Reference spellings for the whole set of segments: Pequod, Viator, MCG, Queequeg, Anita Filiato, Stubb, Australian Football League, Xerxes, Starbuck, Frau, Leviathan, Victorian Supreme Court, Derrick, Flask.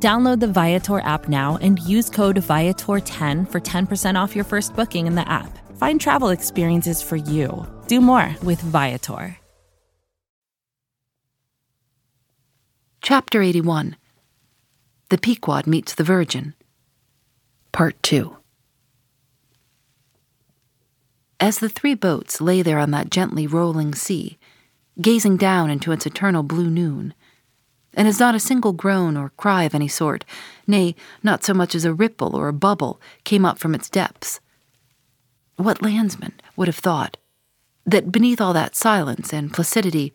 Download the Viator app now and use code Viator10 for 10% off your first booking in the app. Find travel experiences for you. Do more with Viator. Chapter 81. The Pequod Meets the Virgin. Part 2. As the three boats lay there on that gently rolling sea, gazing down into its eternal blue noon, and as not a single groan or cry of any sort, nay, not so much as a ripple or a bubble, came up from its depths. What landsman would have thought that beneath all that silence and placidity,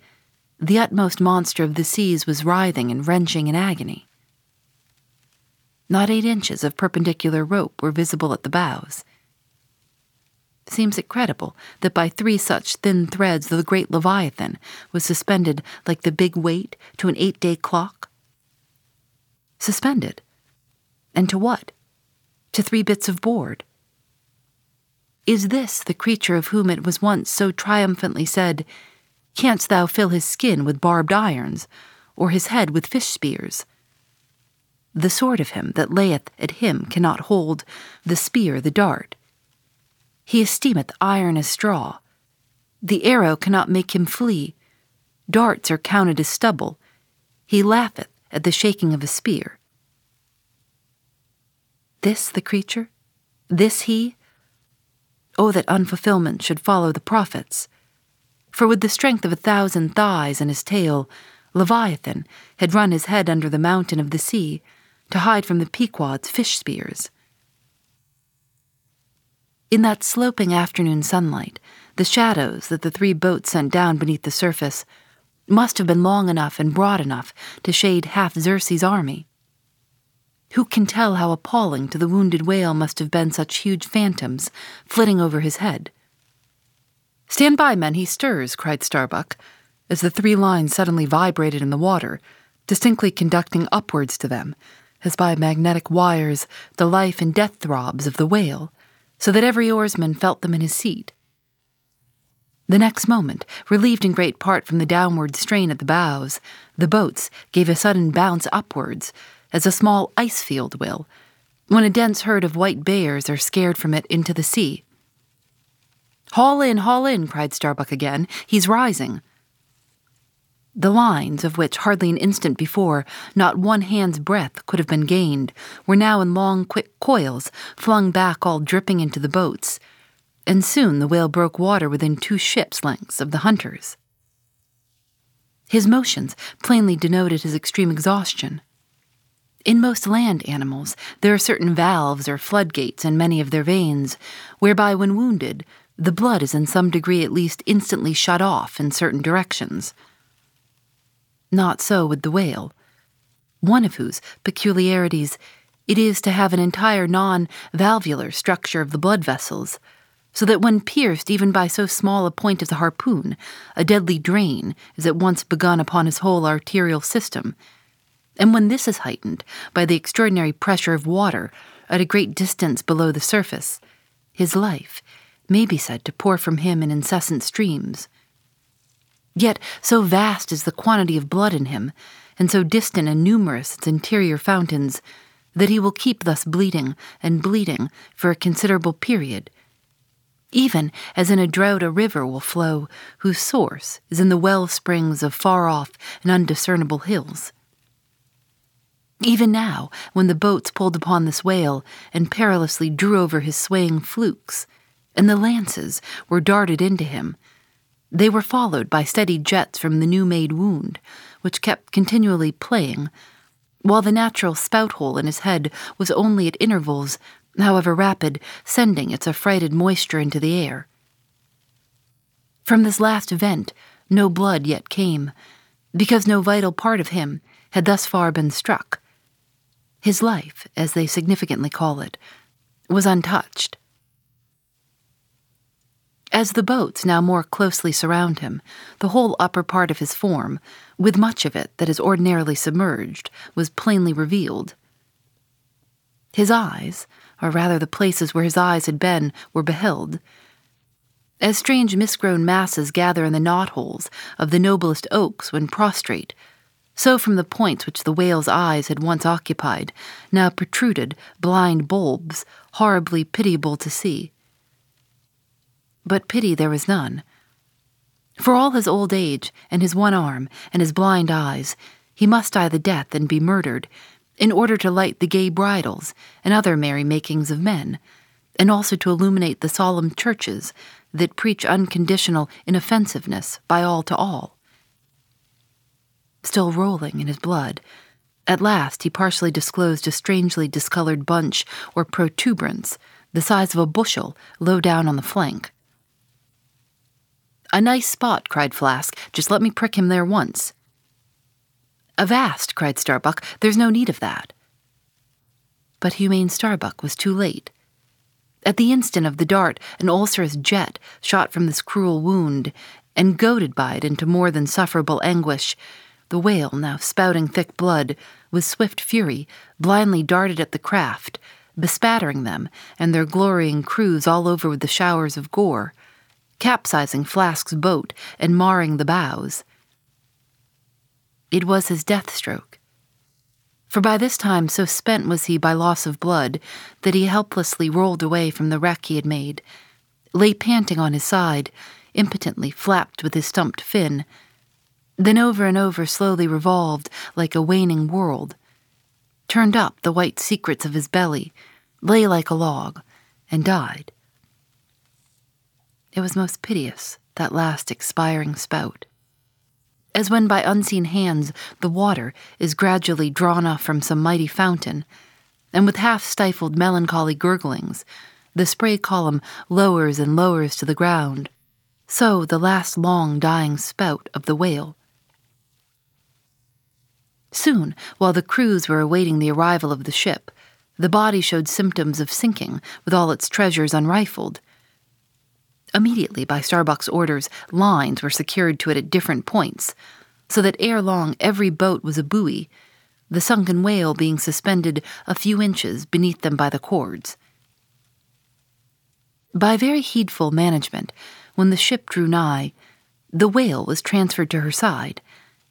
the utmost monster of the seas was writhing and wrenching in agony? Not 8 inches of perpendicular rope were visible at the bows. Seems it credible that by 3 such thin threads the great Leviathan was suspended like the big weight to an 8-day clock? Suspended? And to what? To 3 bits of board? Is this the creature of whom it was once so triumphantly said, "Canst thou fill his skin with barbed irons, or his head with fish spears? The sword of him that layeth at him cannot hold, the spear the dart. He esteemeth iron as straw. The arrow cannot make him flee. Darts are counted as stubble. He laugheth at the shaking of a spear." This the creature? This he? Oh, that unfulfillment should follow the prophets! For with the strength of 1,000 thighs in his tail, Leviathan had run his head under the mountain of the sea to hide from the Pequod's fish spears. In that sloping afternoon sunlight, the shadows that the three boats sent down beneath the surface must have been long enough and broad enough to shade half Xerxes' army. Who can tell how appalling to the wounded whale must have been such huge phantoms flitting over his head? "Stand by, men, he stirs," cried Starbuck, as the 3 lines suddenly vibrated in the water, distinctly conducting upwards to them, as by magnetic wires, the life and death throbs of the whale, so that every oarsman felt them in his seat. The next moment, relieved in great part from the downward strain at the bows, the boats gave a sudden bounce upwards, as a small ice field will, when a dense herd of white bears are scared from it into the sea. Haul in," cried Starbuck again. "He's rising." The lines, of which hardly an instant before not one hand's breadth could have been gained, were now in long, quick coils, flung back all dripping into the boats, and soon the whale broke water within 2 ships' lengths of the hunters. His motions plainly denoted his extreme exhaustion. In most land animals there are certain valves or floodgates in many of their veins, whereby when wounded the blood is in some degree at least instantly shut off in certain directions. Not so with the whale, one of whose peculiarities it is to have an entire non-valvular structure of the blood vessels, so that when pierced even by so small a point as a harpoon, a deadly drain is at once begun upon his whole arterial system, and when this is heightened by the extraordinary pressure of water at a great distance below the surface, his life may be said to pour from him in incessant streams. Yet so vast is the quantity of blood in him, and so distant and numerous its interior fountains, that he will keep thus bleeding and bleeding for a considerable period, even as in a drought a river will flow, whose source is in the well springs of far-off and undiscernible hills. Even now, when the boats pulled upon this whale and perilously drew over his swaying flukes, and the lances were darted into him, they were followed by steady jets from the new-made wound, which kept continually playing, while the natural spout-hole in his head was only at intervals, however rapid, sending its affrighted moisture into the air. From this last event no blood yet came, because no vital part of him had thus far been struck. His life, as they significantly call it, was untouched. as the boats now more closely surround him, the whole upper part of his form, with much of it that is ordinarily submerged, was plainly revealed. His eyes, or rather the places where his eyes had been, were beheld. As strange misgrown masses gather in the knot-holes of the noblest oaks when prostrate, so from the points which the whale's eyes had once occupied, now protruded blind bulbs, horribly pitiable to see. But pity there was none. For all his old age, and his one arm, and his blind eyes, he must die the death and be murdered, in order to light the gay bridals and other merry makings of men, and also to illuminate the solemn churches that preach unconditional inoffensiveness by all to all. Still rolling in his blood, at last he partially disclosed a strangely discolored bunch or protuberance, the size of a bushel, low down on the flank. "A nice spot," cried Flask. "Just let me prick him there once." "Avast!" cried Starbuck. "There's no need of that." But humane Starbuck was too late. At the instant of the dart, an ulcerous jet shot from this cruel wound, and goaded by it into more than sufferable anguish, the whale, now spouting thick blood, with swift fury, blindly darted at the craft, bespattering them and their glorying crews all over with the showers of gore, capsizing Flask's boat and marring the bows. It was his death stroke. For by this time so spent was he by loss of blood that he helplessly rolled away from the wreck he had made, lay panting on his side, impotently flapped with his stumped fin, then over and over slowly revolved like a waning world, turned up the white secrets of his belly, lay like a log, and died. It was most piteous, that last expiring spout, as when by unseen hands the water is gradually drawn up from some mighty fountain, and with half-stifled melancholy gurglings, the spray column lowers and lowers to the ground, so the last long dying spout of the whale. Soon, while the crews were awaiting the arrival of the ship, the body showed symptoms of sinking, with all its treasures unrifled. Immediately, by Starbuck's orders, lines were secured to it at different points, so that ere long every boat was a buoy, the sunken whale being suspended a few inches beneath them by the cords. By very heedful management, when the ship drew nigh, the whale was transferred to her side,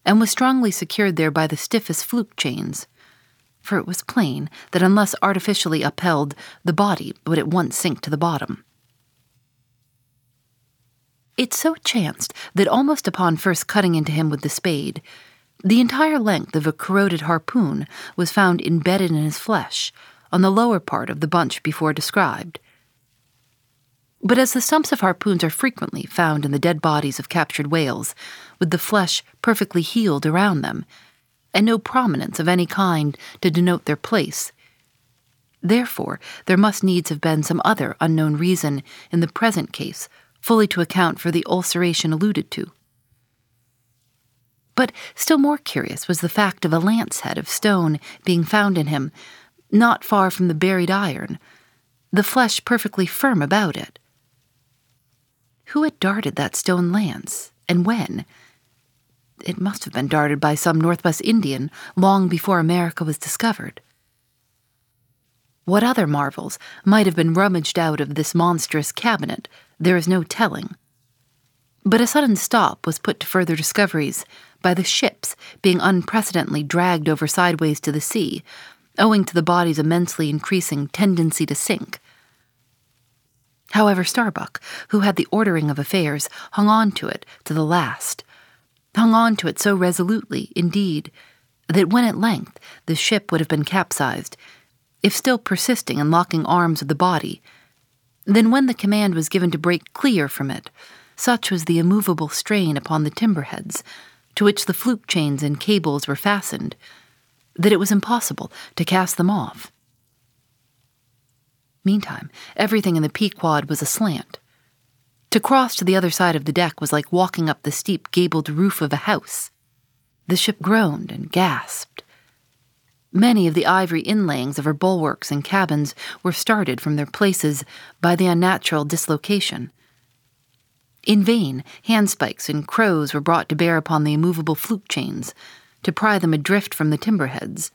and was strongly secured there by the stiffest fluke chains, for it was plain that unless artificially upheld, the body would at once sink to the bottom. It so chanced that almost upon first cutting into him with the spade, the entire length of a corroded harpoon was found embedded in his flesh, on the lower part of the bunch before described. But as the stumps of harpoons are frequently found in the dead bodies of captured whales, with the flesh perfectly healed around them, and no prominence of any kind to denote their place, therefore there must needs have been some other unknown reason in the present case fully to account for the ulceration alluded to. But still more curious was the fact of a lance-head of stone being found in him, not far from the buried iron, the flesh perfectly firm about it. Who had darted that stone lance, and when? It must have been darted by some Northwest Indian long before America was discovered. What other marvels might have been rummaged out of this monstrous cabinet, there is no telling. But a sudden stop was put to further discoveries by the ships being unprecedentedly dragged over sideways to the sea, owing to the body's immensely increasing tendency to sink. However, Starbuck, who had the ordering of affairs, hung on to it to the last, hung on to it so resolutely, indeed, that when at length the ship would have been capsized, if still persisting in locking arms with the body, then when the command was given to break clear from it, such was the immovable strain upon the timberheads, to which the fluke chains and cables were fastened, that it was impossible to cast them off. Meantime, everything in the Pequod was aslant. To cross to the other side of the deck was like walking up the steep gabled roof of a house. The ship groaned and gasped. Many of the ivory inlayings of her bulwarks and cabins were started from their places by the unnatural dislocation. In vain, handspikes and crows were brought to bear upon the immovable fluke chains, to pry them adrift from the timberheads.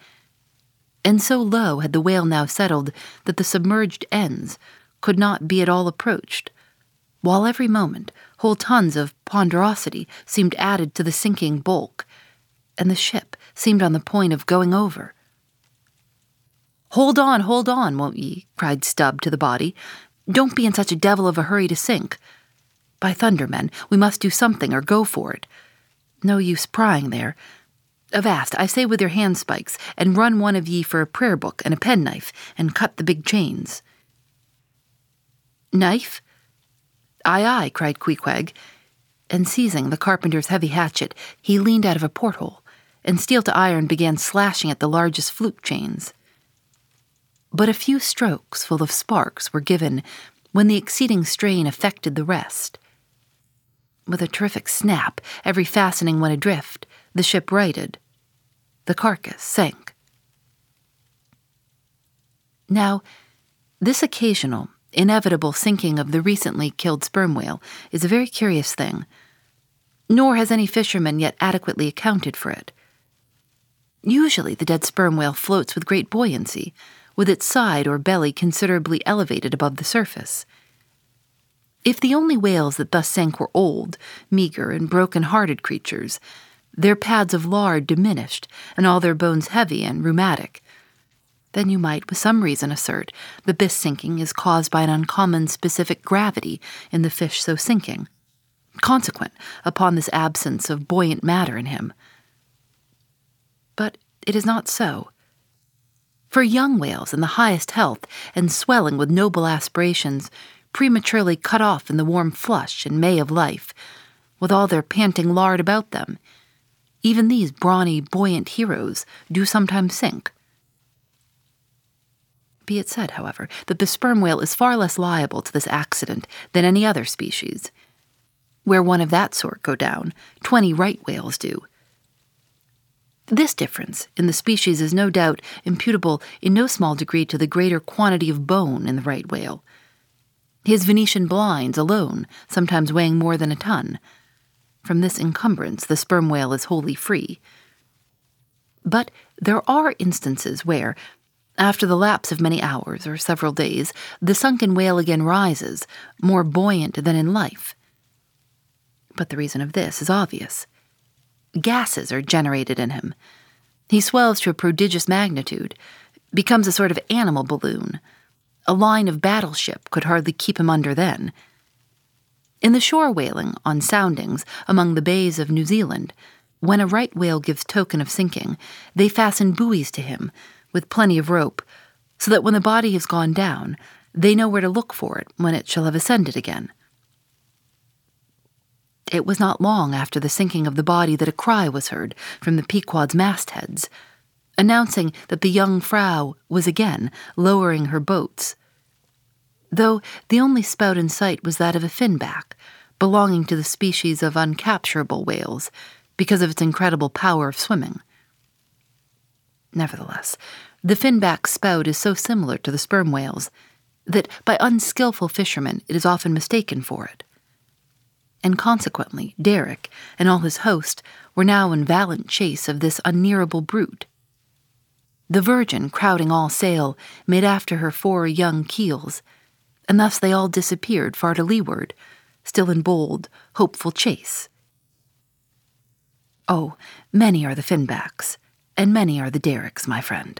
And so low had the whale now settled that the submerged ends could not be at all approached, while every moment whole tons of ponderosity seemed added to the sinking bulk, and the ship seemed on the point of going over. "Hold on, hold on, won't ye?" cried Stubb to the body. "Don't be in such a devil of a hurry to sink. By thunder, men, we must do something or go for it. No use prying there. Avast, I say, with your handspikes, and run one of ye for a prayer book and a penknife, and cut the big chains." "Knife?" "Aye, aye," cried Queequeg, and seizing the carpenter's heavy hatchet, he leaned out of a porthole, and steel to iron began slashing at the largest fluke chains. But a few strokes full of sparks were given when the exceeding strain affected the rest. With a terrific snap, every fastening went adrift, the ship righted, the carcass sank. Now, this occasional, inevitable sinking of the recently killed sperm whale is a very curious thing, nor has any fisherman yet adequately accounted for it. Usually the dead sperm whale floats with great buoyancy, with its side or belly considerably elevated above the surface. If the only whales that thus sank were old, meager, and broken-hearted creatures, their pads of lard diminished, and all their bones heavy and rheumatic, then you might with some reason assert that this sinking is caused by an uncommon specific gravity in the fish so sinking, consequent upon this absence of buoyant matter in him. But it is not so. For young whales in the highest health and swelling with noble aspirations, prematurely cut off in the warm flush and May of life, with all their panting lard about them, even these brawny, buoyant heroes do sometimes sink. Be it said, however, that the sperm whale is far less liable to this accident than any other species. Where one of that sort go down, 20 right whales do. This difference in the species is no doubt imputable in no small degree to the greater quantity of bone in the right whale, his Venetian blinds alone sometimes weighing more than a ton. From this encumbrance the sperm whale is wholly free. But there are instances where, after the lapse of many hours or several days, the sunken whale again rises, more buoyant than in life. But the reason of this is obvious. Gases are generated in him. He swells to a prodigious magnitude, becomes a sort of animal balloon. A line of battleship could hardly keep him under then. In the shore whaling, on soundings, among the bays of New Zealand, when a right whale gives token of sinking, they fasten buoys to him, with plenty of rope, so that when the body has gone down, they know where to look for it when it shall have ascended again. It was not long after the sinking of the body that a cry was heard from the Pequod's mastheads, announcing that the young Frau was again lowering her boats, though the only spout in sight was that of a finback, belonging to the species of uncapturable whales, because of its incredible power of swimming. Nevertheless, the finback spout is so similar to the sperm whales that by unskillful fishermen it is often mistaken for it. And consequently Derrick and all his host were now in valiant chase of this unnearable brute. The Virgin, crowding all sail, made after her four young keels, and thus they all disappeared far to leeward, still in bold, hopeful chase. Oh, many are the finbacks, and many are the Derricks, my friend.